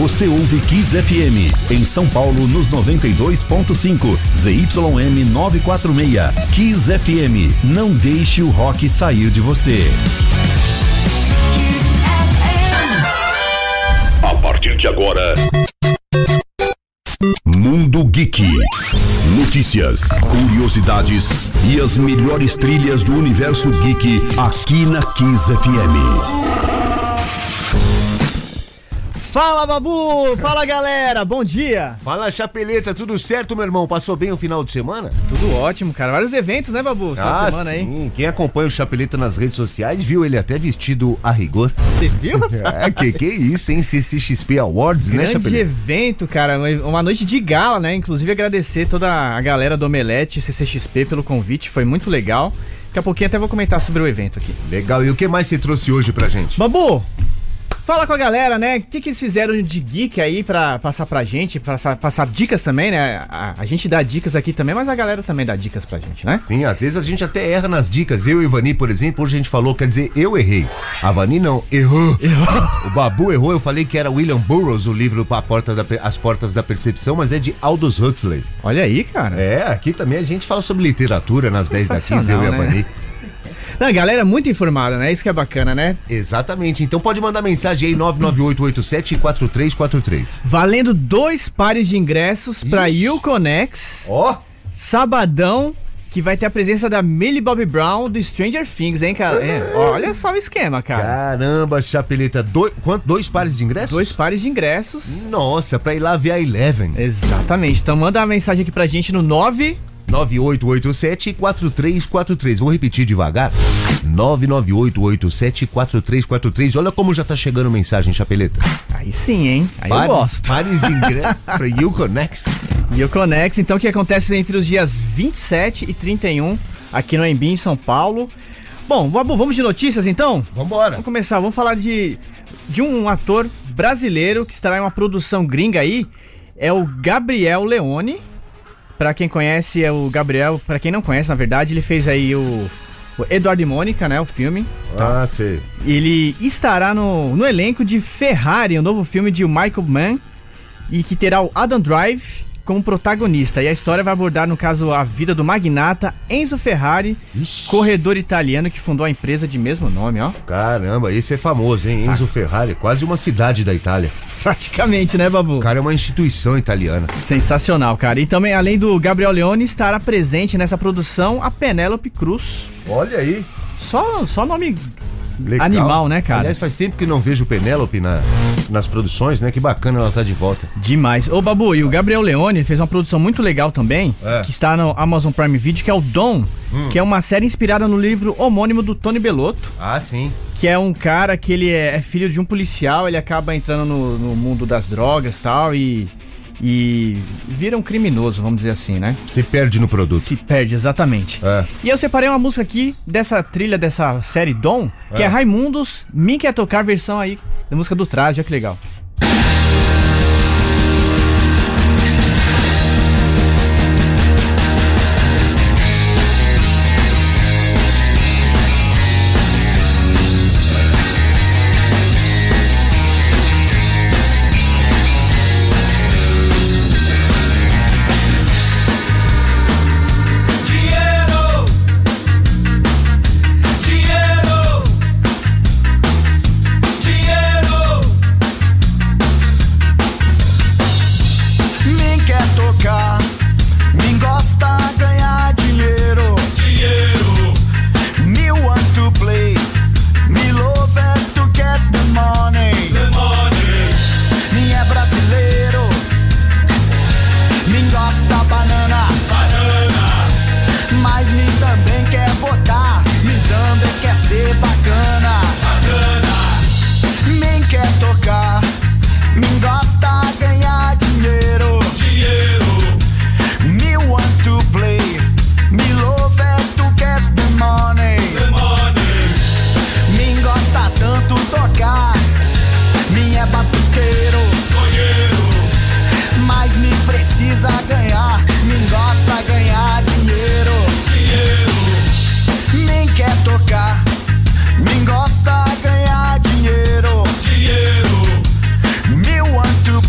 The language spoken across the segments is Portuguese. Você ouve Kiss FM, em São Paulo nos 92.5, ZYM 946. Kiss FM, não deixe o rock sair de você. A partir de agora, Mundo Geek. Notícias, curiosidades e as melhores trilhas do universo geek aqui na Kiss FM. Fala, Babu! Fala, galera! Bom dia! Fala, Chapeleta! Tudo certo, meu irmão? Passou bem o final de semana? Tudo ótimo, cara. Vários eventos, né, Babu? Semana, sim. Hein? Quem acompanha o Chapeleta nas redes sociais viu ele até vestido a rigor. Você viu? É, que isso, hein? CCXP Awards, grande, né, Chapeleta? Grande evento, cara. Uma noite de gala, né? Inclusive, agradecer toda a galera do Omelete, CCXP, pelo convite. Foi muito legal. Daqui a pouquinho até vou comentar sobre o evento aqui. Legal. E o que mais você trouxe hoje pra gente? Babu! Fala com a galera, né? O que eles fizeram de geek aí pra passar pra gente, passar dicas também, né? A gente dá dicas aqui também, mas a galera também dá dicas pra gente, né? Sim, às vezes a gente até erra nas dicas. Eu e Vani, por exemplo, hoje a gente falou, quer dizer, eu errei. A Vani não, errou. O Babu errou, eu falei que era William Burroughs, o livro As Portas da Percepção, mas é de Aldous Huxley. Olha aí, cara. É, aqui também a gente fala sobre literatura nas 10 da 15, eu e a Vani. A galera é muito informada, né? Isso que é bacana, né? Exatamente. Então pode mandar mensagem aí, 99887-4343. Valendo 2 pares de ingressos pra UConnect. Ó! Sabadão, que vai ter a presença da Millie Bobby Brown do Stranger Things, hein, cara? É, olha só o esquema, cara. Caramba, Chapeleta. Quanto? 2 pares de ingressos? 2 pares de ingressos. Nossa, pra ir lá ver a Eleven. Exatamente. Então manda uma mensagem aqui pra gente no 99887-4343. Vou repetir devagar. 99887-4343. Olha como já tá chegando mensagem, Chapeleta. Aí sim, hein? Aí eu gosto. Pares de ingresso pra UConnect. Então, o que acontece entre os dias 27 e 31 aqui no Embu, em São Paulo. Bom, Babu, vamos de notícias então? Vambora. Vamos começar. Vamos falar de um ator brasileiro que estará em uma produção gringa aí. É o Gabriel Leone. Pra quem conhece, é o Gabriel. Pra quem não conhece, na verdade, ele fez aí o Eduardo e Mônica, né? O filme. Ah, sim. Ele estará no elenco de Ferrari, o novo filme de Michael Mann, e que terá o Adam Drive como protagonista. E a história vai abordar, no caso, a vida do magnata Enzo Ferrari, corredor italiano que fundou a empresa de mesmo nome, ó. Caramba, esse é famoso, hein? Enzo Ferrari, quase uma cidade da Itália. Praticamente, né, Babu? O cara é uma instituição italiana. Sensacional, cara. E também, além do Gabriel Leone, estará presente nessa produção a Penélope Cruz. Olha aí. Só nome... Legal. Animal, né, cara? Aliás, faz tempo que não vejo Penélope nas produções, né? Que bacana, ela tá de volta. Demais. Ô, Babu, e o Gabriel Leone fez uma produção muito legal também, que está no Amazon Prime Video, que é o Dom, que é uma série inspirada no livro homônimo do Tony Bellotto. Ah, sim. Que é um cara que ele é filho de um policial, ele acaba entrando no mundo das drogas e tal, e vira um criminoso, vamos dizer assim, né? Se perde no produto. Se perde, exatamente. É. E eu separei uma música aqui dessa trilha, dessa série Dom, que é Raimundos, Mim Quer Tocar, versão aí da música do Traje, olha que legal. Me gosta ganhar dinheiro. Me want to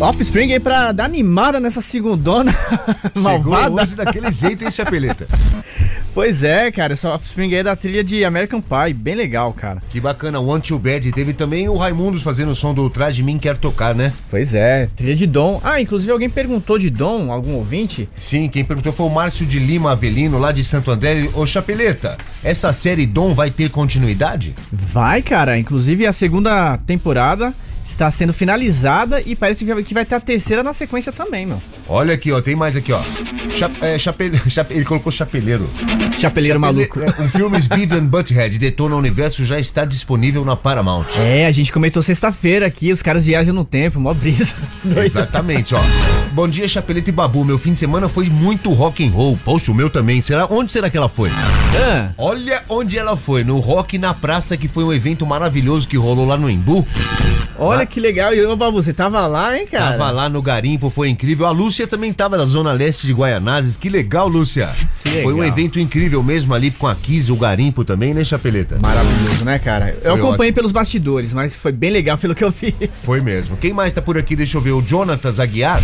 Offspring aí pra dar animada nessa segundona malvada. Chegou daquele jeito, hein, Chapeleta? Pois é, cara, essa Offspring aí é da trilha de American Pie, bem legal, cara. Que bacana, One Too Bad. Teve também o Raimundos fazendo o som do Trás de Mim Quer Tocar, né? Pois é, trilha de Dom. Ah, inclusive alguém perguntou de Dom, algum ouvinte? Sim, quem perguntou foi o Márcio de Lima Avelino, lá de Santo André. Ô, Chapeleta, essa série Dom vai ter continuidade? Vai, cara, inclusive a segunda temporada está sendo finalizada e parece que vai ter a terceira na sequência também, meu. Olha aqui, ó, tem mais aqui, ó. Ele colocou chapeleiro. Chapeleiro maluco. O filme Beavis and Butthead Detona o Universo já está disponível na Paramount. É, a gente comentou sexta-feira aqui, os caras viajam no tempo, mó brisa. Exatamente, ó. Bom dia, Chapeleta e Babu, meu fim de semana foi muito rock and roll. Poxa, o meu também. Onde será que ela foi? Ah. Olha onde ela foi, no Rock na Praça, que foi um evento maravilhoso que rolou lá no Embu. Olha que legal. E ô, Babu, você tava lá, hein, cara? Tava lá no garimpo, foi incrível. A Lúcia também tava na Zona Leste de Guaianazes. Que legal, Lúcia. Que legal. Foi um evento incrível mesmo ali com a Kiz, o garimpo também, né, Chapeleta? Maravilhoso, né, cara? Foi, eu acompanhei pelos bastidores, mas foi bem legal pelo que eu vi. Foi mesmo. Quem mais tá por aqui? Deixa eu ver. O Jonathan Zaguiar.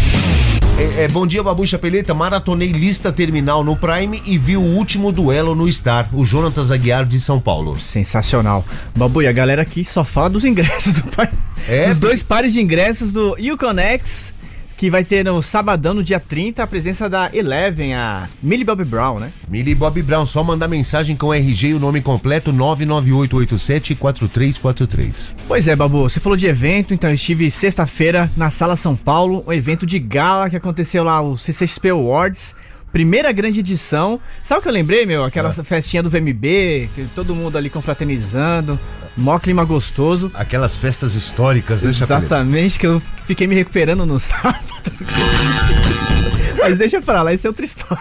Bom dia, Babu, Chapeleta. Maratonei Lista Terminal no Prime e vi o último duelo no Star, o Jonathan Zaguiar de São Paulo. Sensacional. Babu, e a galera aqui só fala dos ingressos do Prime. Dos dois pares de ingressos do UConnect, que vai ter no sabadão, no dia 30, a presença da Eleven, a Millie Bobby Brown, né? Millie Bobby Brown, só mandar mensagem com o RG e o nome completo 998874343. Pois é, Babu, você falou de evento, então eu estive sexta-feira na Sala São Paulo, um evento de gala que aconteceu lá, o CCXP Awards. Primeira grande edição. Sabe o que eu lembrei, meu? Aquela festinha do VMB, todo mundo ali confraternizando, mó clima gostoso. Aquelas festas históricas, né, Chapeleta? Exatamente, que eu fiquei me recuperando no sábado. Mas deixa pra lá, isso é outra história.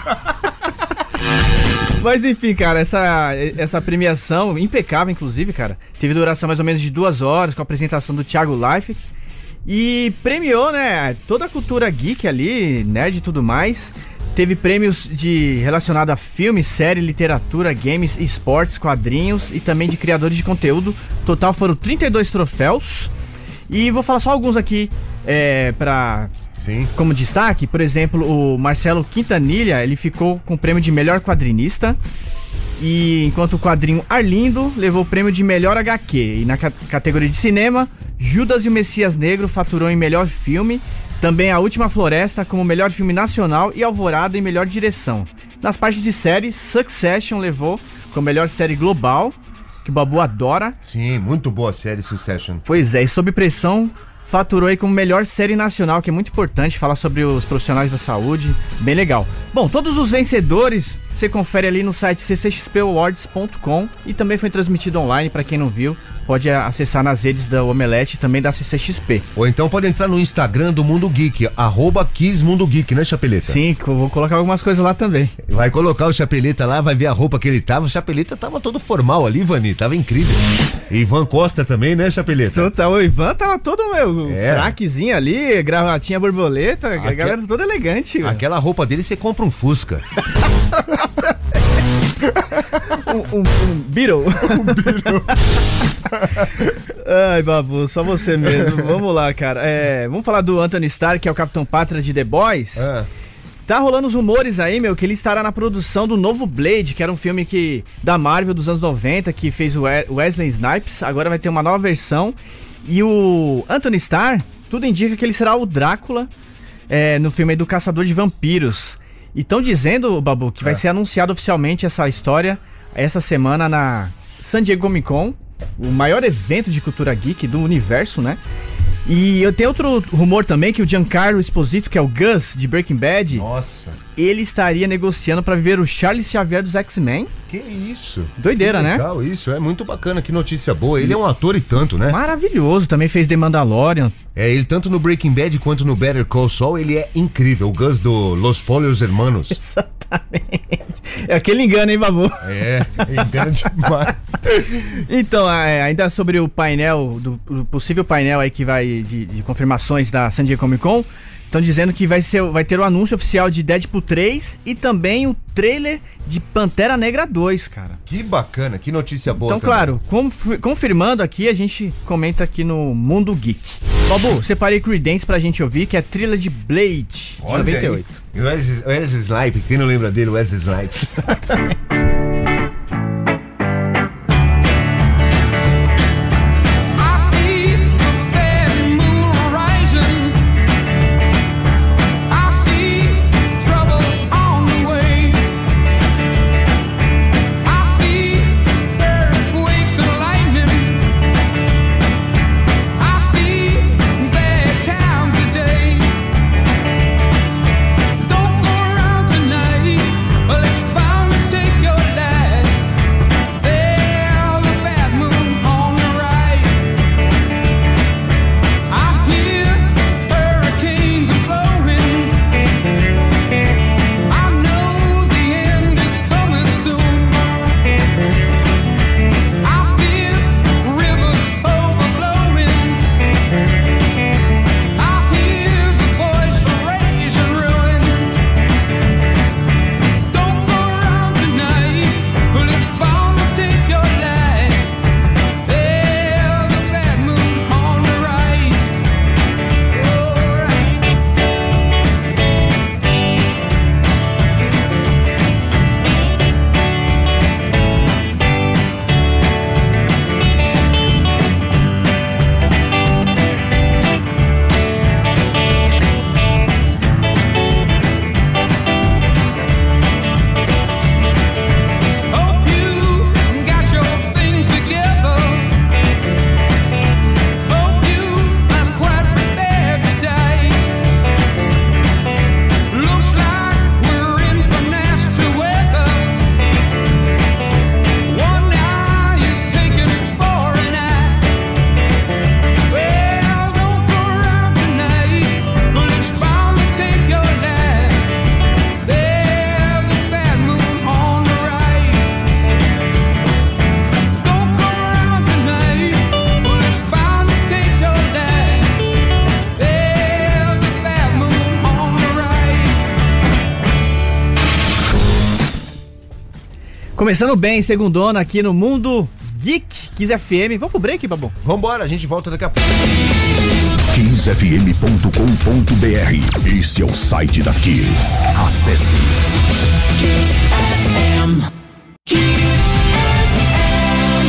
Mas enfim, cara, essa premiação, impecável, inclusive, cara, teve duração mais ou menos de 2 horas, com a apresentação do Thiago Leifert. E premiou, né, toda a cultura geek ali, nerd e tudo mais. Teve prêmios relacionados a filme, série, literatura, games, esportes, quadrinhos e também de criadores de conteúdo. Total foram 32 troféus. E vou falar só alguns aqui como destaque. Por exemplo, o Marcelo Quintanilha, ele ficou com o prêmio de melhor quadrinista. E enquanto o quadrinho Arlindo levou o prêmio de melhor HQ. E na categoria de cinema, Judas e o Messias Negro faturou em melhor filme. Também A Última Floresta como melhor filme nacional e Alvorada em melhor direção. Nas partes de série, Succession levou como melhor série global, que o Babu adora. Sim, muito boa a série Succession. Pois é, e Sob Pressão faturou aí como melhor série nacional, que é muito importante falar sobre os profissionais da saúde, bem legal. Bom, todos os vencedores você confere ali no site ccxpawards.com e também foi transmitido online, pra quem não viu, pode acessar nas redes da Omelete e também da CCXP. Ou então pode entrar no Instagram do Mundo Geek, @KizMundoGeek, né, Chapeleta? Sim, vou colocar algumas coisas lá também. Vai colocar o Chapeleta lá, vai ver a roupa que ele tava. O Chapeleta tava todo formal ali, Vani, tava incrível. Ivan Costa também, né, Chapeleta? Total, o Ivan tava todo, meu, fraquezinho ali, gravatinha borboleta, a galera toda elegante. Meu. Aquela roupa dele você compra um Fusca. um Beetle. Um Beetle. Ai, Babu, só você mesmo. Vamos lá, cara. Vamos falar do Anthony Starr, que é o Capitão Pátria de The Boys. Tá rolando os rumores aí, meu, que ele estará na produção do novo Blade, que era um filme da Marvel dos anos 90, que fez o Wesley Snipes. Agora vai ter uma nova versão. E o Anthony Starr, tudo indica que ele será o Drácula no filme do Caçador de Vampiros. E estão dizendo, Babu, que vai ser anunciado oficialmente essa história essa semana na San Diego Comic Con, o maior evento de cultura geek do universo, né? E eu tenho outro rumor também, que o Giancarlo Esposito, que é o Gus de Breaking Bad, ele estaria negociando pra viver o Charles Xavier dos X-Men. Que isso? Doideira, que legal, né? Isso, é muito bacana, que notícia boa. Ele é um ator e tanto, né? Maravilhoso, também fez The Mandalorian. Ele tanto no Breaking Bad quanto no Better Call Saul, ele é incrível. O Gus do Los Pollos Hermanos. Exatamente. É aquele engano, hein, Babu? Engano demais. Então, ainda sobre o painel, do possível painel aí que vai de confirmações da San Diego Comic Con, Estão dizendo que vai ter o anúncio oficial de Deadpool 3 e também o trailer de Pantera Negra 2, cara. Que bacana, que notícia boa. Então, também. Claro, confirmando aqui, a gente comenta aqui no Mundo Geek. Bobo, separei Creedence pra gente ouvir, que é a trilha de Blade, de 98. Wesley Snipes, quem não lembra dele, Wesley Snipes. Começando bem, segundona aqui no Mundo Geek, Kiss FM. Vamos pro break, Babu? Vambora, a gente volta daqui a pouco. KissFM.com.br. Esse é o site da Kiss. Acesse Kiss FM. Kiss FM.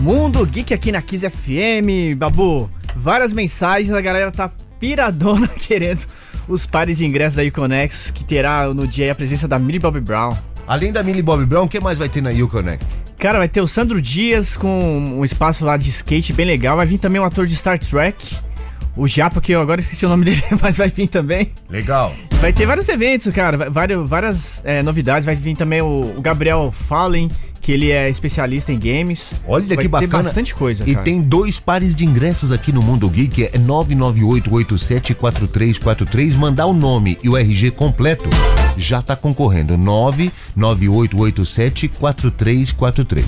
Mundo Geek aqui na Kiss FM, Babu. Várias mensagens, a galera tá piradona querendo os pares de ingressos da UConnect, que terá no dia a presença da Millie Bobby Brown. Além da Millie Bobby Brown, o que mais vai ter na UConnect? Cara, vai ter o Sandro Dias com um espaço lá de skate bem legal. Vai vir também um ator de Star Trek, o Japa, que eu agora esqueci o nome dele, mas vai vir também. Legal. Vai ter vários eventos, cara, várias novidades. Vai vir também o Gabriel Fallen, que ele é especialista em games. Olha que bacana. Vai ter bastante coisa, cara. E tem 2 pares de ingressos aqui no Mundo Geek, é 998874343. Mandar o nome e o RG completo já tá concorrendo, 998874343.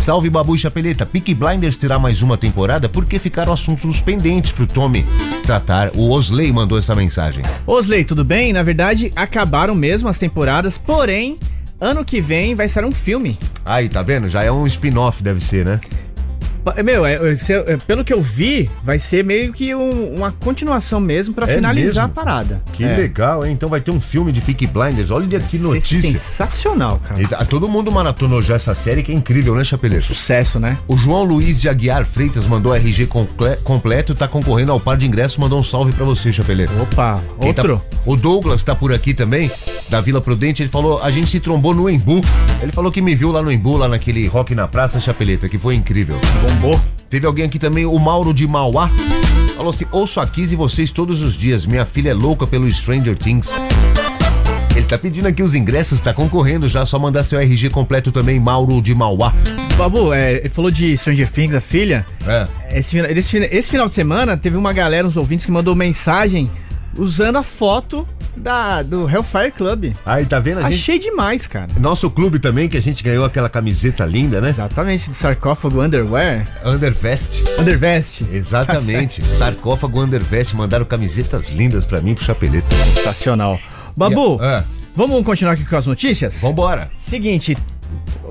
Salve, Babu e Chapeleta. Peaky Blinders terá mais uma temporada porque ficaram assuntos pendentes pro Tommy tratar. O Osley mandou essa mensagem. Osley, tudo bem? Na verdade, acabaram mesmo as temporadas, porém... ano que vem vai sair um filme. Aí, tá vendo? Já é um spin-off, deve ser, né? Meu, pelo que eu vi, vai ser meio que uma continuação mesmo pra finalizar mesmo? A parada. Que legal, hein? Então vai ter um filme de Peaky Blinders. Olha que notícia. Sensacional, cara. E todo mundo maratonou já essa série, que é incrível, né, Chapeleiro? Sucesso, né? O João Luiz de Aguiar Freitas mandou RG completo, tá concorrendo ao par de ingressos, mandou um salve pra você, Chapeleiro. Opa, outro. O Douglas tá por aqui também, da Vila Prudente. Ele falou, a gente se trombou no Embu. Ele falou que me viu lá no Embu, lá naquele Rock na Praça, Chapeleta, que foi incrível. Bombou. Teve alguém aqui também, o Mauro de Mauá. Falou assim, ouço a Kiss e vocês todos os dias. Minha filha é louca pelo Stranger Things. Ele tá pedindo aqui os ingressos, tá concorrendo já. Só mandar seu RG completo também, Mauro de Mauá. Babu, ele falou de Stranger Things, a filha. É. Esse final de semana, teve uma galera, uns ouvintes, que mandou mensagem usando a foto do Hellfire Club. Aí, tá vendo? Achei demais, cara. Nosso clube também, que a gente ganhou aquela camiseta linda, né? Exatamente, do sarcófago Underwear. Undervest. Exatamente. Tá, sarcófago Undervest. Mandaram camisetas lindas pra mim pro Chapeleta. Sensacional. Babu, vamos continuar aqui com as notícias? Vambora. Seguinte...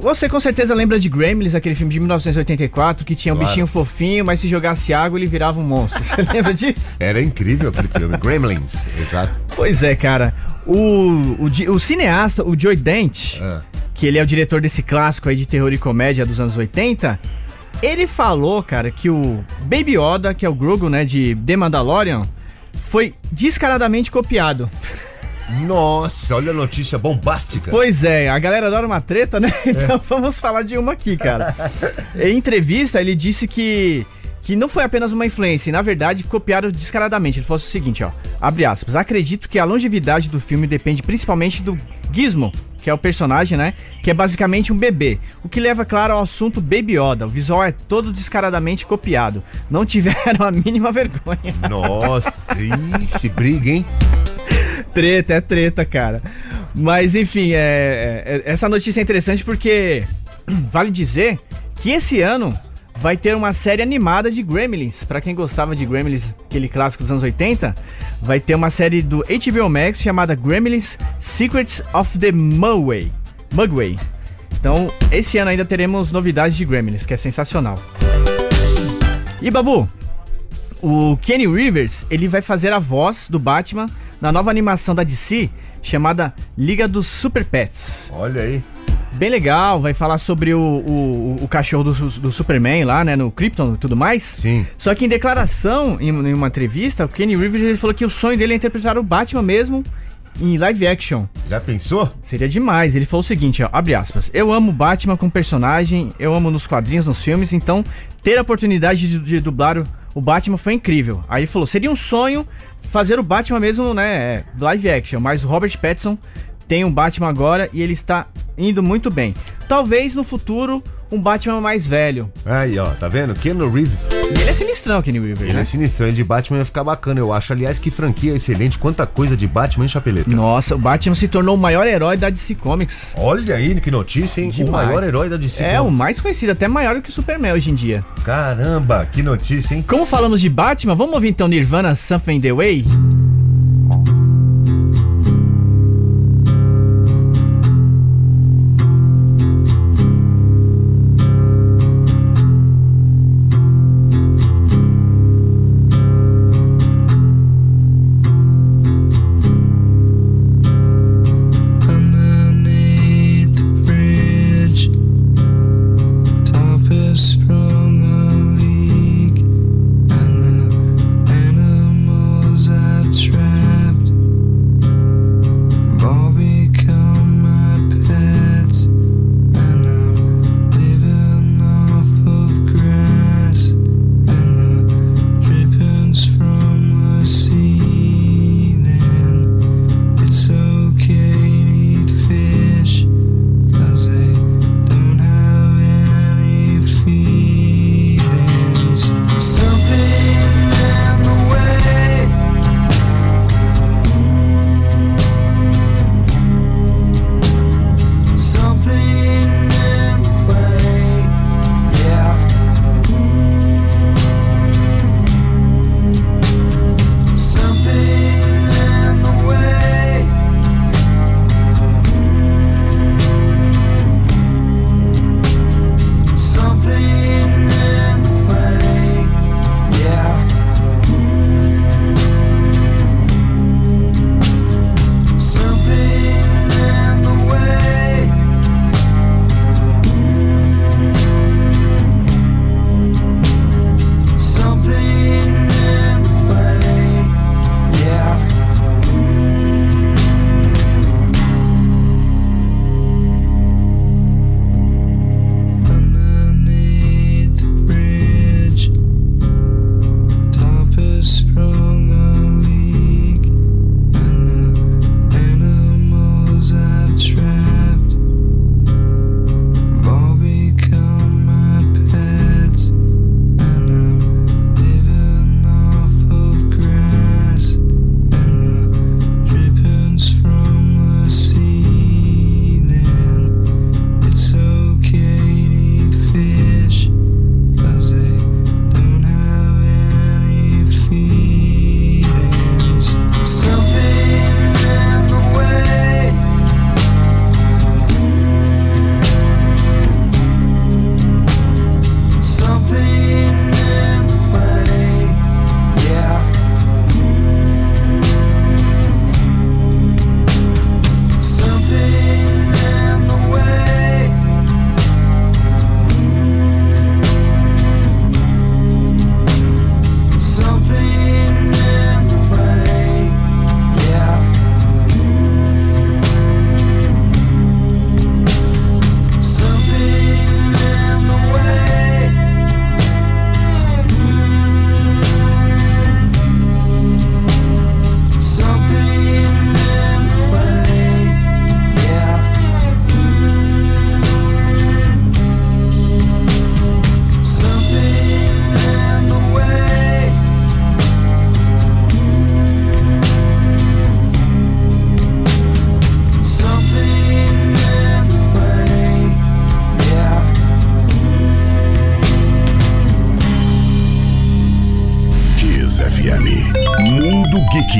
Você com certeza lembra de Gremlins, aquele filme de 1984 que tinha um bichinho fofinho, mas se jogasse água ele virava um monstro. Você lembra disso? Era incrível aquele filme, Gremlins, exato. Pois é, cara. O cineasta, o Joe Dante, que ele é o diretor desse clássico aí de terror e comédia dos anos 80, ele falou, cara, que o Baby Yoda, que é o Grogu, né, de The Mandalorian, foi descaradamente copiado. Nossa, olha a notícia bombástica. Pois é, a galera adora uma treta, né? Então vamos falar de uma aqui, cara. Em entrevista, ele disse que não foi apenas uma influência, e na verdade copiaram descaradamente. Ele falou o seguinte, ó, abre aspas: acredito que a longevidade do filme depende principalmente do Gizmo, que é o personagem, né? Que é basicamente um bebê. O que leva, claro, ao assunto Baby Yoda. O visual é todo descaradamente copiado. Não tiveram a mínima vergonha. Nossa, isso, briga, hein? Treta, é treta, cara. Mas, enfim, essa notícia é interessante porque vale dizer que esse ano vai ter uma série animada de Gremlins. Pra quem gostava de Gremlins, aquele clássico dos anos 80, vai ter uma série do HBO Max chamada Gremlins Secrets of the Mugway. Então, esse ano ainda teremos novidades de Gremlins, que é sensacional. E, Babu, o Kenny Reeves, ele vai fazer a voz do Batman na nova animação da DC, chamada Liga dos Super Pets. Olha aí. Bem legal, vai falar sobre o cachorro do Superman lá, né, no Krypton e tudo mais. Sim. Só que em declaração, em uma entrevista, o Kenny Reeves ele falou que o sonho dele é interpretar o Batman mesmo em live action. Já pensou? Seria demais. Ele falou o seguinte, ó, abre aspas: eu amo Batman como personagem, eu amo nos quadrinhos, nos filmes, então ter a oportunidade de dublar o Batman foi incrível. Aí ele falou, seria um sonho fazer o Batman mesmo, né, live action, mas o Robert Pattinson tem um Batman agora e ele está indo muito bem. Talvez no futuro um Batman mais velho. Aí, ó, tá vendo? Keanu Reeves. Ele é sinistrão, Keanu Reeves, né? Ele é sinistrão, ele de Batman ia ficar bacana. Eu acho, aliás, que franquia excelente. Quanta coisa de Batman, em Chapeleta. Nossa, o Batman se tornou o maior herói da DC Comics. Olha aí, que notícia, hein? Demais. O maior herói da DC Comics. É, o mais conhecido, até maior que o Superman hoje em dia. Caramba, que notícia, hein? Como falamos de Batman, vamos ouvir então Nirvana, Something in the Way? Sprung a leak, and the animals have FM. Mundo Geek.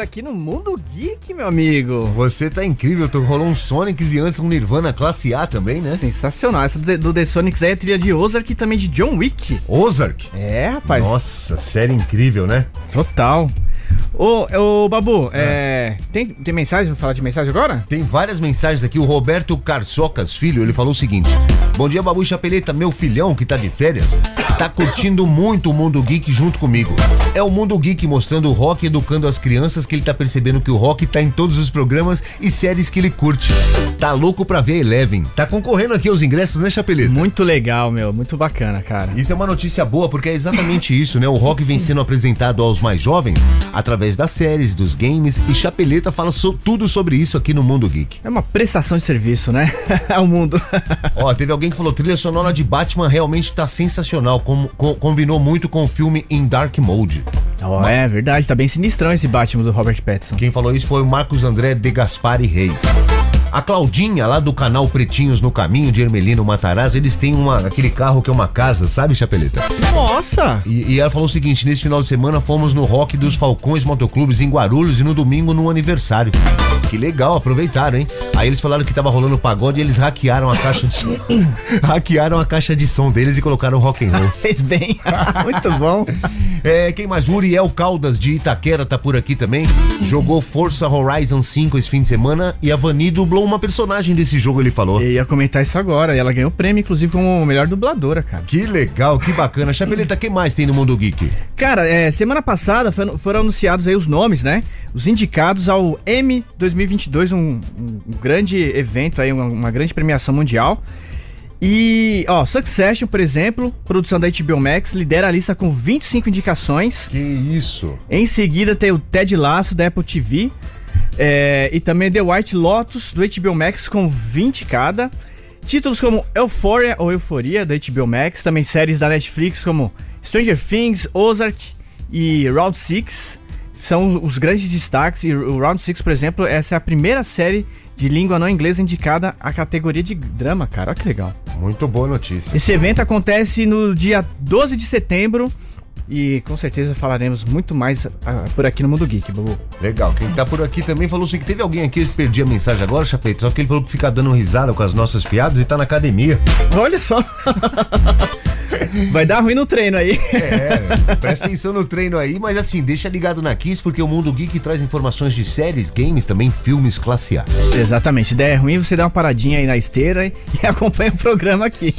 Aqui no Mundo Geek, meu amigo. Você tá incrível, rolou um Sonics e antes um Nirvana classe A também, né? Sensacional, essa do The Sonics aí é trilha de Ozark e também de John Wick. Ozark? É, rapaz. Nossa, série incrível, né? Total. Ô, Babu, tem mensagem? Vou falar de mensagem agora? Tem várias mensagens aqui. O Roberto Carçocas Filho, ele falou o seguinte: bom dia, Babu Chapeleta, meu filhão que tá de férias, tá curtindo muito o Mundo Geek junto comigo. É o Mundo Geek mostrando o rock, educando as crianças, que ele tá percebendo que o rock tá em todos os programas e séries que ele curte. Tá louco pra ver Eleven. Tá concorrendo aqui aos ingressos, né, Chapeleta? Muito legal, meu. Muito bacana, cara. Isso é uma notícia boa, porque é exatamente isso, né? O rock vem sendo apresentado aos mais jovens através das séries, dos games, e Chapeleta fala tudo sobre isso aqui no Mundo Geek. É uma prestação de serviço, né? Ao mundo. Ó, teve alguém que falou, trilha sonora de Batman realmente tá sensacional, combinou muito com o filme In Dark Mode. Oh, mas... É verdade, tá bem sinistrão esse Batman do Robert Pattinson. Quem falou isso foi o Marcos André de Gaspari Reis. A Claudinha, lá do canal Pretinhos no Caminho, de Hermelino Matarazzo, eles têm aquele carro que é uma casa, sabe, Chapeleta? Nossa! E ela falou o seguinte, nesse final de semana fomos no Rock dos Falcões Motoclubes em Guarulhos e no domingo no aniversário. Que legal, aproveitaram, hein? Aí eles falaram que tava rolando pagode e eles hackearam a caixa de som. Hackearam a caixa de som deles e colocaram rock and roll. Fez bem, muito bom. Quem mais? Uriel Caldas, de Itaquera, tá por aqui também. Jogou Forza Horizon 5 esse fim de semana e a Vani dublou uma personagem desse jogo, ele falou. Eu ia comentar isso agora, e ela ganhou o prêmio, inclusive, como melhor dubladora, cara. Que legal, que bacana. Chapeleta, o que mais tem no Mundo Geek? Cara, semana passada foram anunciados aí os nomes, né? Os indicados ao Emmy 2022, um grande evento aí, uma grande premiação mundial. E, ó, Succession, por exemplo, produção da HBO Max, lidera a lista com 25 indicações. Que isso! Em seguida tem o Ted Lasso, da Apple TV, e também The White Lotus, do HBO Max, com 20 cada. Títulos como Euphoria ou Euforia, da HBO Max. Também séries da Netflix como Stranger Things, Ozark e Round 6. são os grandes destaques. E o Round 6, por exemplo, essa é a primeira série de língua não inglesa indicada à categoria de drama, cara. Olha que legal. Muito boa notícia. Esse evento acontece no dia 12 de setembro. E com certeza falaremos muito mais por aqui no Mundo Geek, Bubu. Legal, quem tá por aqui também falou assim que teve alguém aqui que perdi a mensagem agora, Chapeta, só que ele falou que fica dando risada com as nossas piadas e tá na academia. Olha só. Vai dar ruim no treino aí. É, presta atenção no treino aí, mas assim, deixa ligado na Kiss, porque o Mundo Geek traz informações de séries, games, também filmes classe A. Exatamente, se der ruim você dá uma paradinha aí na esteira e acompanha o programa aqui.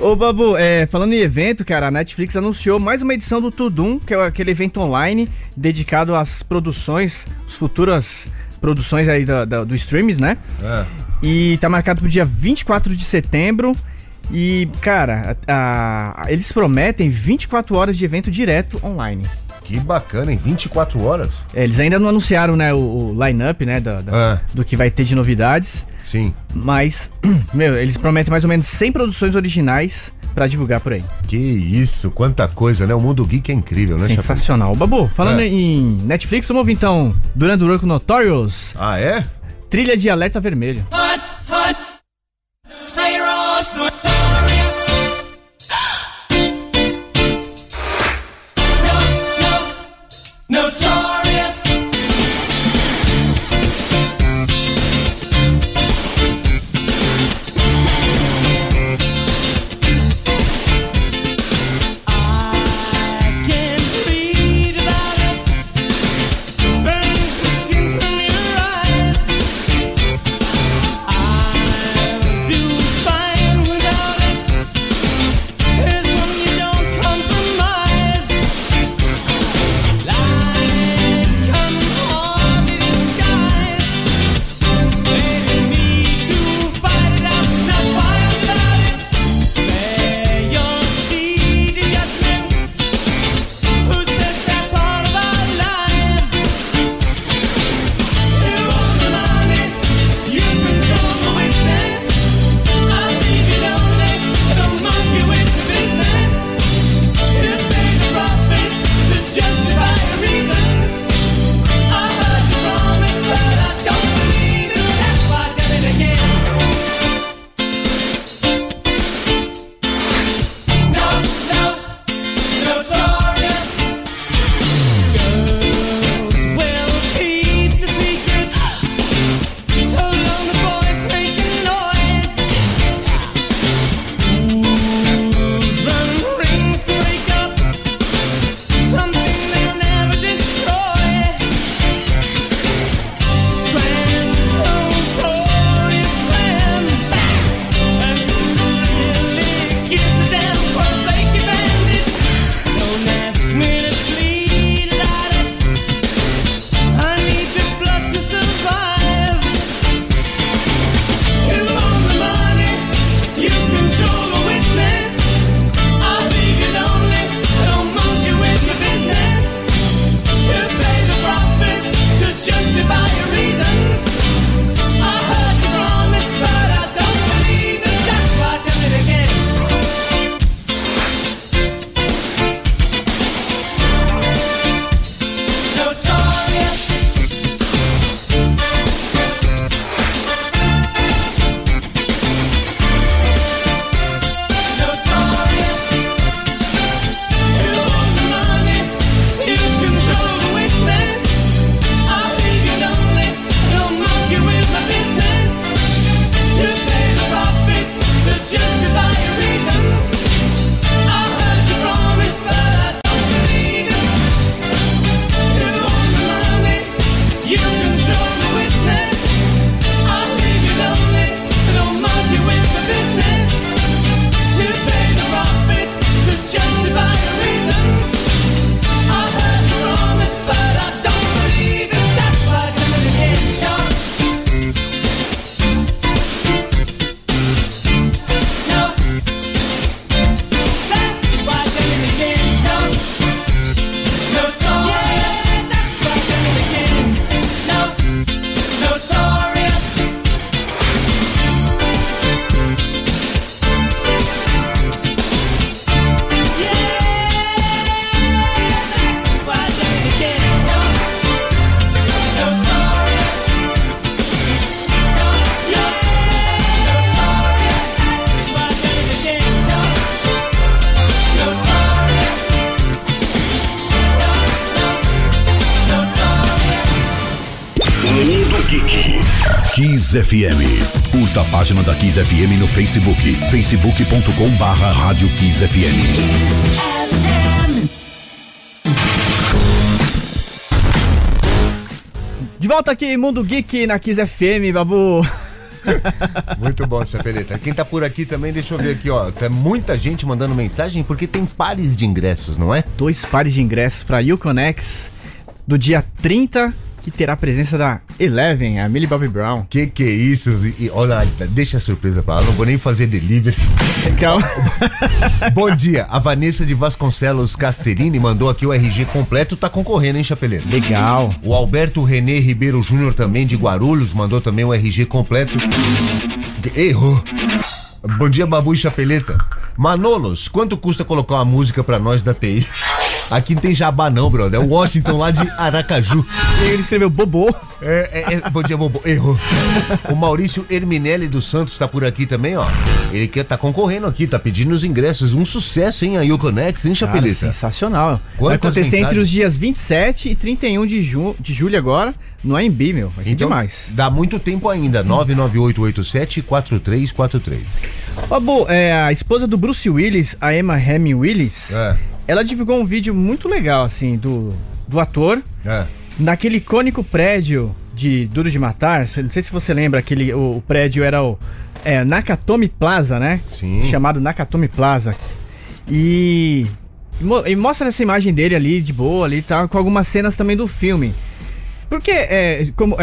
Ô Babu, falando em evento, cara, a Netflix anunciou mais uma edição do Tudum, que é aquele evento online dedicado às produções, as futuras produções aí do streams, né? É. E tá marcado pro dia 24 de setembro e, cara, eles prometem 24 horas de evento direto online. Que bacana, em 24 horas? É, eles ainda não anunciaram, né, o line-up, né, do que vai ter de novidades. Sim. Mas, meu, eles prometem mais ou menos 100 produções originais pra divulgar por aí. Que isso, quanta coisa, né? O Mundo Geek é incrível, né? Sensacional. Babu, falando em Netflix, vamos ouvir então Duran Duran com Notorious. Ah, é? Trilha de Alerta Vermelho. Hot, hot, say Ross, Notorious. Notorious. I can read about it. Burns the skin from your eyes. I do fine without. Kiss FM. Curta a página da Kiss FM no Facebook, facebook.com/Rádio Kiss FM. De volta aqui, Mundo Geek, na Kiss FM, Babu. Muito bom essa peleta. Quem tá por aqui também, deixa eu ver aqui, ó. Tá muita gente mandando mensagem porque tem pares de ingressos, não é? 2 pares de ingressos pra UConnect do dia 30, que terá a presença da Eleven, a Millie Bobby Brown. Que é isso? E, olha, deixa a surpresa pra lá, não vou nem fazer delivery. Calma. Bom dia, a Vanessa de Vasconcelos Casterini mandou aqui o RG completo, tá concorrendo, hein, Chapeleiro? Legal. O Alberto René Ribeiro Júnior também, de Guarulhos, mandou também o RG completo. Errou. Bom dia, Babu e Chapeleta. Manolos, quanto custa colocar uma música pra nós da TI? Aqui não tem jabá não, brother. É o Washington lá de Aracaju. Ele escreveu Bobô. Bom dia, Bobô. Errou. O Maurício Herminelli dos Santos tá por aqui também, ó. Ele tá concorrendo aqui, tá pedindo os ingressos. Um sucesso, hein, a UConnect, hein, Chapeleta? Cara, sensacional. Vai acontecer entre os dias 27 e 31 de julho agora, no Embu, meu. Vai ser então, demais. Dá muito tempo ainda. 99887-4343. Babu, a esposa do Bruce Willis, a Emma Heming Willis, ela divulgou um vídeo muito legal, assim, do ator, naquele icônico prédio de Duro de Matar. Não sei se você lembra, o prédio era o Nakatomi Plaza, né? Sim. Chamado Nakatomi Plaza. E mostra essa imagem dele ali, de boa, ali e tal, com algumas cenas também do filme. Porque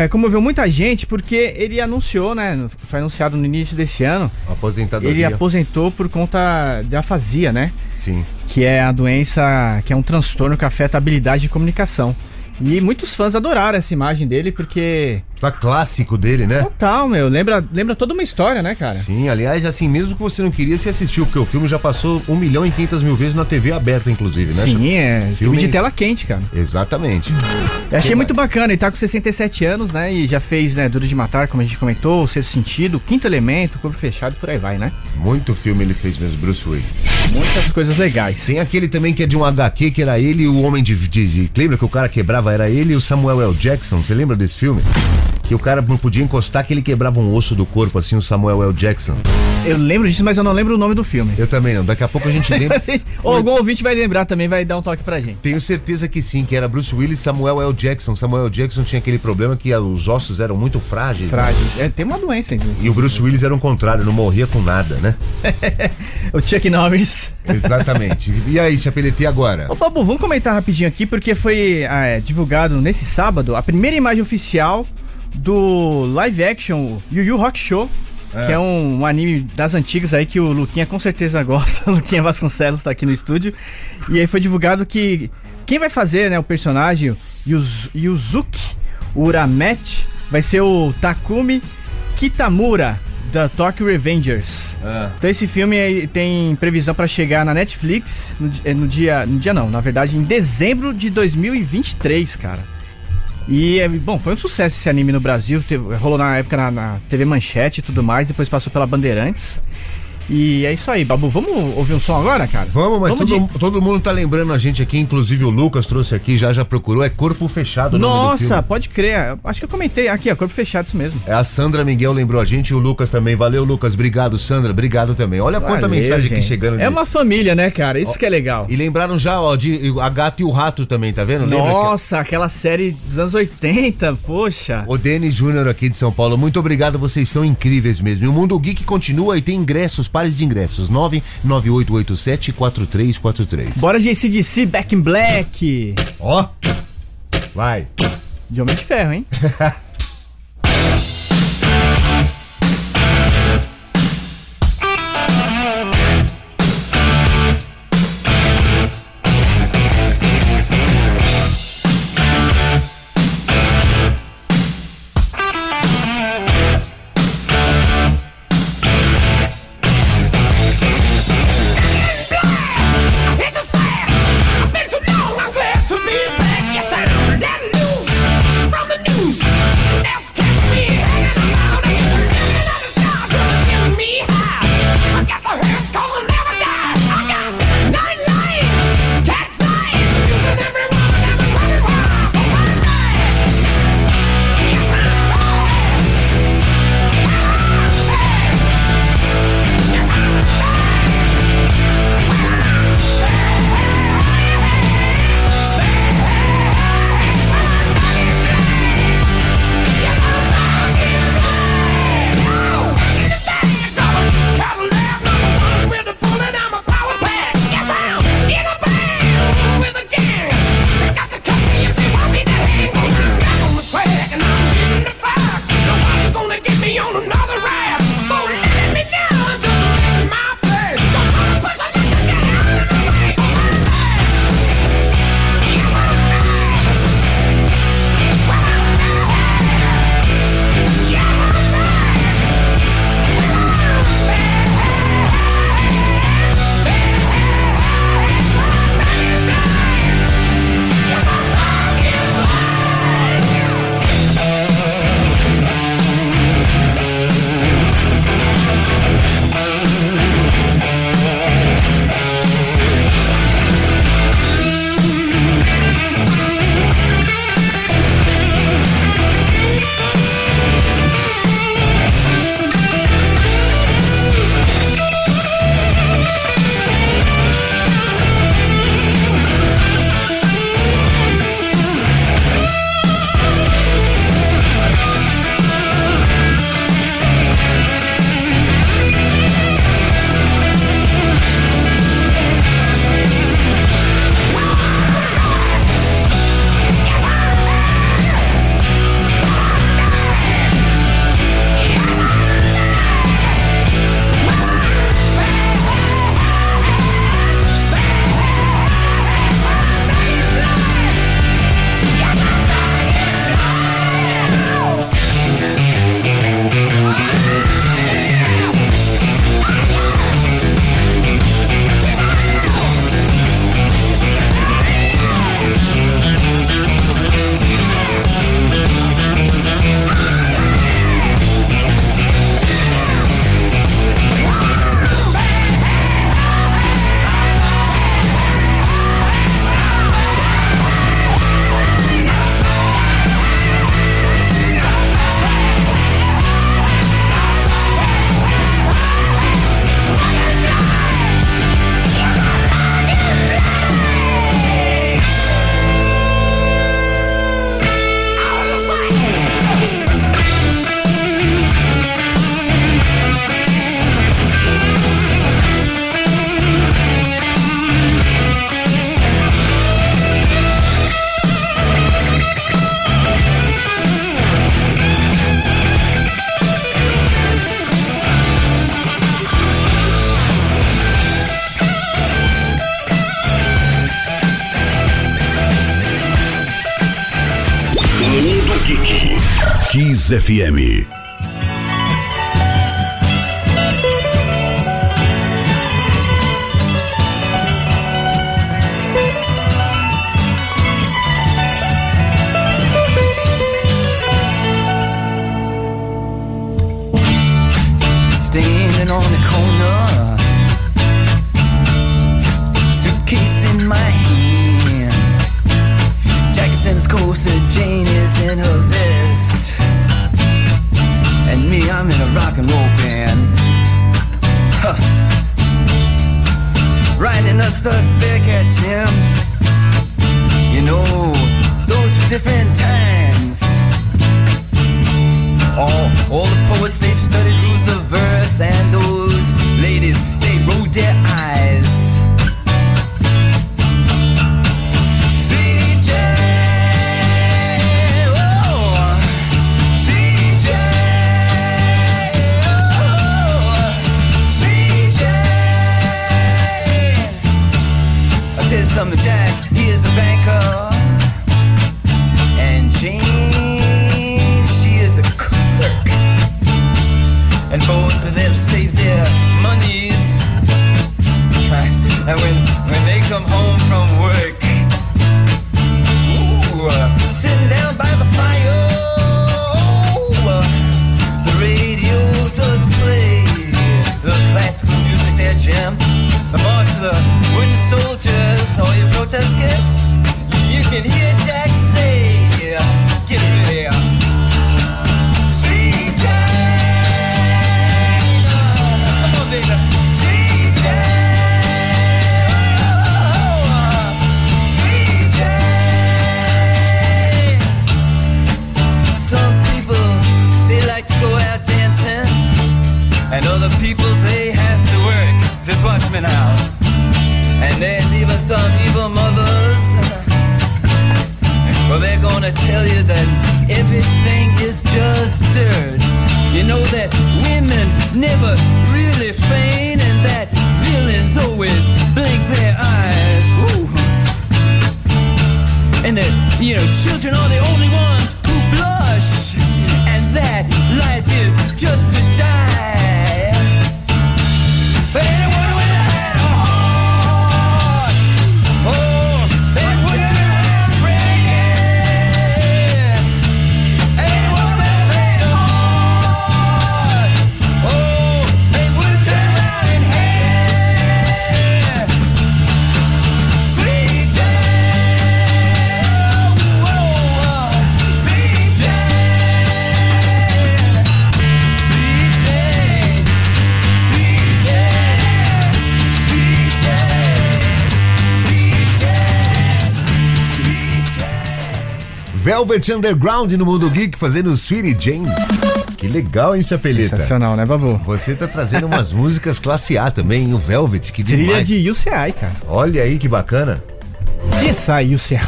comoveu muita gente, porque ele anunciou, né? Foi anunciado no início desse ano. Aposentadoria. Ele aposentou por conta da afasia, né? Sim. Que é a doença, que é um transtorno que afeta a habilidade de comunicação. E muitos fãs adoraram essa imagem dele, porque... Tá clássico dele, né? Total, meu. Lembra toda uma história, né, cara? Sim, aliás, assim, mesmo que você não queria, você assistiu, porque o filme já passou 1.500.000 vezes na TV aberta, inclusive, né? Sim, filme de tela quente, cara. Exatamente. Eu achei muito bacana, ele tá com 67 anos, né? E já fez, né, Duro de Matar, como a gente comentou, O Sexto Sentido, Quinto Elemento, Corpo Fechado, por aí vai, né? Muito filme ele fez mesmo, Bruce Willis. Muitas coisas legais. Tem aquele também que é de um HQ, que era ele e o Homem de... Lembra que o cara quebrava, era ele e o Samuel L. Jackson, você lembra desse filme? Que o cara não podia encostar, que ele quebrava um osso do corpo, assim, o Samuel L. Jackson. Eu lembro disso, mas eu não lembro o nome do filme. Eu também não, daqui a pouco a gente lembra. Ou algum ouvinte vai lembrar também, vai dar um toque pra gente. Tenho certeza que sim, que era Bruce Willis e Samuel L. Jackson. Samuel L. Jackson tinha aquele problema que os ossos eram muito frágeis. Frágeis, né? Tem uma doença, hein? E o Bruce Willis era o contrário, não morria com nada, né? O Chuck Norris. Exatamente. E aí, Chapelete, agora? Ô, Babu, vamos comentar rapidinho aqui, porque foi divulgado nesse sábado a primeira imagem oficial do live action Yu Yu Hakusho, que é um anime das antigas aí que o Luquinha com certeza gosta. O Luquinha Vasconcelos tá aqui no estúdio. E aí foi divulgado que quem vai fazer, né, o personagem Yuzuki Uramechi vai ser o Takumi Kitamura, da Tokyo Revengers. Então esse filme tem previsão pra chegar na Netflix na verdade em dezembro de 2023, cara. E, bom, foi um sucesso esse anime no Brasil, rolou na época na TV Manchete e tudo mais, depois passou pela Bandeirantes. E é isso aí, Babu, vamos ouvir um som agora, cara? Vamos, mas todo mundo tá lembrando a gente aqui, inclusive o Lucas trouxe aqui, já procurou, é Corpo Fechado o nome do filme. Nossa, pode crer, acho que eu comentei aqui, Corpo Fechado, isso mesmo. A Sandra Miguel lembrou a gente e o Lucas também, valeu, Lucas, obrigado, Sandra, obrigado também. Olha quanta mensagem aqui chegando. É uma família, né, cara, isso que é legal. E lembraram já, ó, de A Gata e o Rato também, tá vendo? Nossa, aquela série dos anos 80, poxa. O Denis Júnior aqui de São Paulo, muito obrigado, vocês são incríveis mesmo. E o Mundo Geek continua e tem ingressos, pares de ingressos, 99887-4343. Bora de ACDC, Back in Black. Ó, vai. De Homem de Ferro, hein? Yes, I know that news from the news. Kiss FM. Standing on the corner, suitcase in my hand, Jackson's coaster, Jane is in her vest, and me, I'm in a rock and roll band, huh. Riding a Studs Bearcat Jim, you know, those were different times. All the poets, they studied rules of verse, and those ladies, they rolled their eyes. CJ, oh, CJ, oh, CJ. I tell you something, Jack, he is a banker, and Jane, she is a clerk, and both of them save their monies, and when they come home from work, ooh, sitting down by the fire, the radio does play the classical music there, Jim, the march of the wooden soldiers, all your protesters, you can hear Jack say, get it in there. And other people say have to work, just watch me now. And there's even some evil mothers, well, they're gonna tell you that everything is just dirt. You know that women never really feign, and that villains always blink their eyes. Woo. And that, you know, children are the only ones who blush, and that life is just to die. Velvet Underground no Mundo Geek fazendo Sweetie Jane. Que legal, hein, Chapeleta? Sensacional, né, Babu? Você tá trazendo umas músicas classe A também, o Velvet, que demais. Trilha de UCI, cara. Olha aí que bacana. CSI, UCI.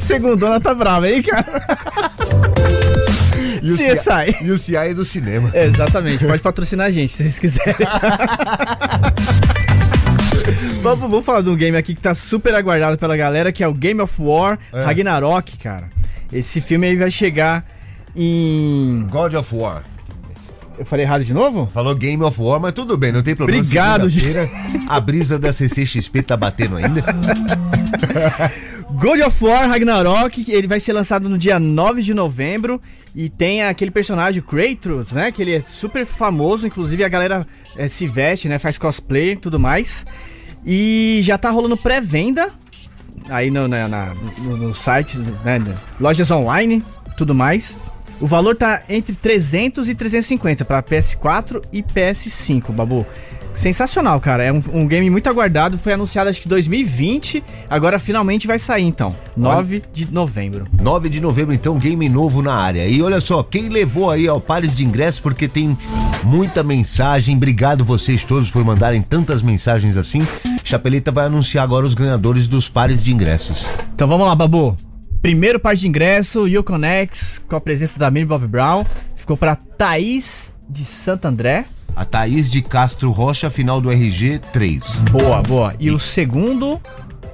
Segundona tá brava, hein, cara? CSI. UCI é do cinema. É, exatamente, pode patrocinar a gente, se vocês quiserem. Vamos falar de um game aqui que tá super aguardado pela galera, que é o Game of War Ragnarok, cara. Esse filme aí vai chegar em... God of War. Eu falei errado de novo? Falou Game of War, mas tudo bem, não tem problema. Obrigado, gente. A brisa da CCXP tá batendo ainda. God of War Ragnarok, ele vai ser lançado no dia 9 de novembro e tem aquele personagem Kratos, né? Que ele é super famoso, inclusive a galera se veste, né? Faz cosplay e tudo mais. E já tá rolando pré-venda aí no site, né, lojas online, tudo mais. O valor tá entre 300 e 350 pra PS4 e PS5, Babu. Sensacional, cara. É um game muito aguardado. Foi anunciado acho que 2020. Agora finalmente vai sair, então. 9 de novembro. 9 de novembro, então, game novo na área. E olha só, quem levou aí ao pares de ingressos, porque tem muita mensagem. Obrigado vocês todos por mandarem tantas mensagens assim. Chapeleta vai anunciar agora os ganhadores dos pares de ingressos. Então vamos lá, Babu. Primeiro par de ingresso, UConnect, com a presença da Millie Bobby Brown. Ficou pra Thaís de Santo André. A Thaís de Castro Rocha, final do RG 3. Boa, boa. E o segundo,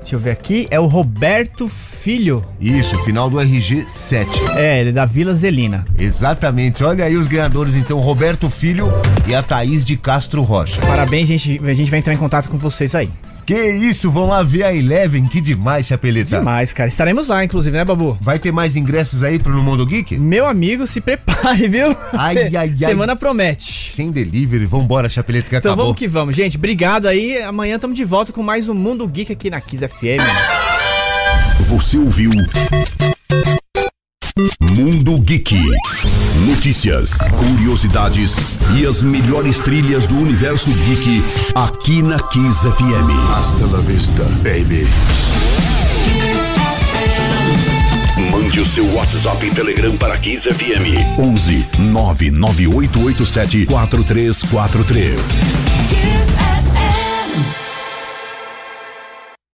Deixa eu ver aqui. É o Roberto Filho. Isso, final do RG 7. É, ele é da Vila Zelina. Exatamente. Olha aí os ganhadores, então. Roberto Filho e a Thaís de Castro Rocha. Parabéns, gente. A gente vai entrar em contato com vocês aí. Que isso, vão lá ver a Eleven, que demais, Chapeleta. Demais, cara. Estaremos lá, inclusive, né, Babu? Vai ter mais ingressos aí pro No Mundo Geek? Meu amigo, se prepare, viu? Semana promete. Sem delivery, vambora, Chapeleta, que então acabou. Então vamos que vamos, gente. Obrigado aí. Amanhã estamos de volta com mais um Mundo Geek aqui na Kiss FM. Você ouviu Mundo Geek. Notícias, curiosidades e as melhores trilhas do universo geek aqui na Kiss FM. Hasta la vista, baby. Mande o seu WhatsApp e Telegram para Kiss FM 11 99887 4343.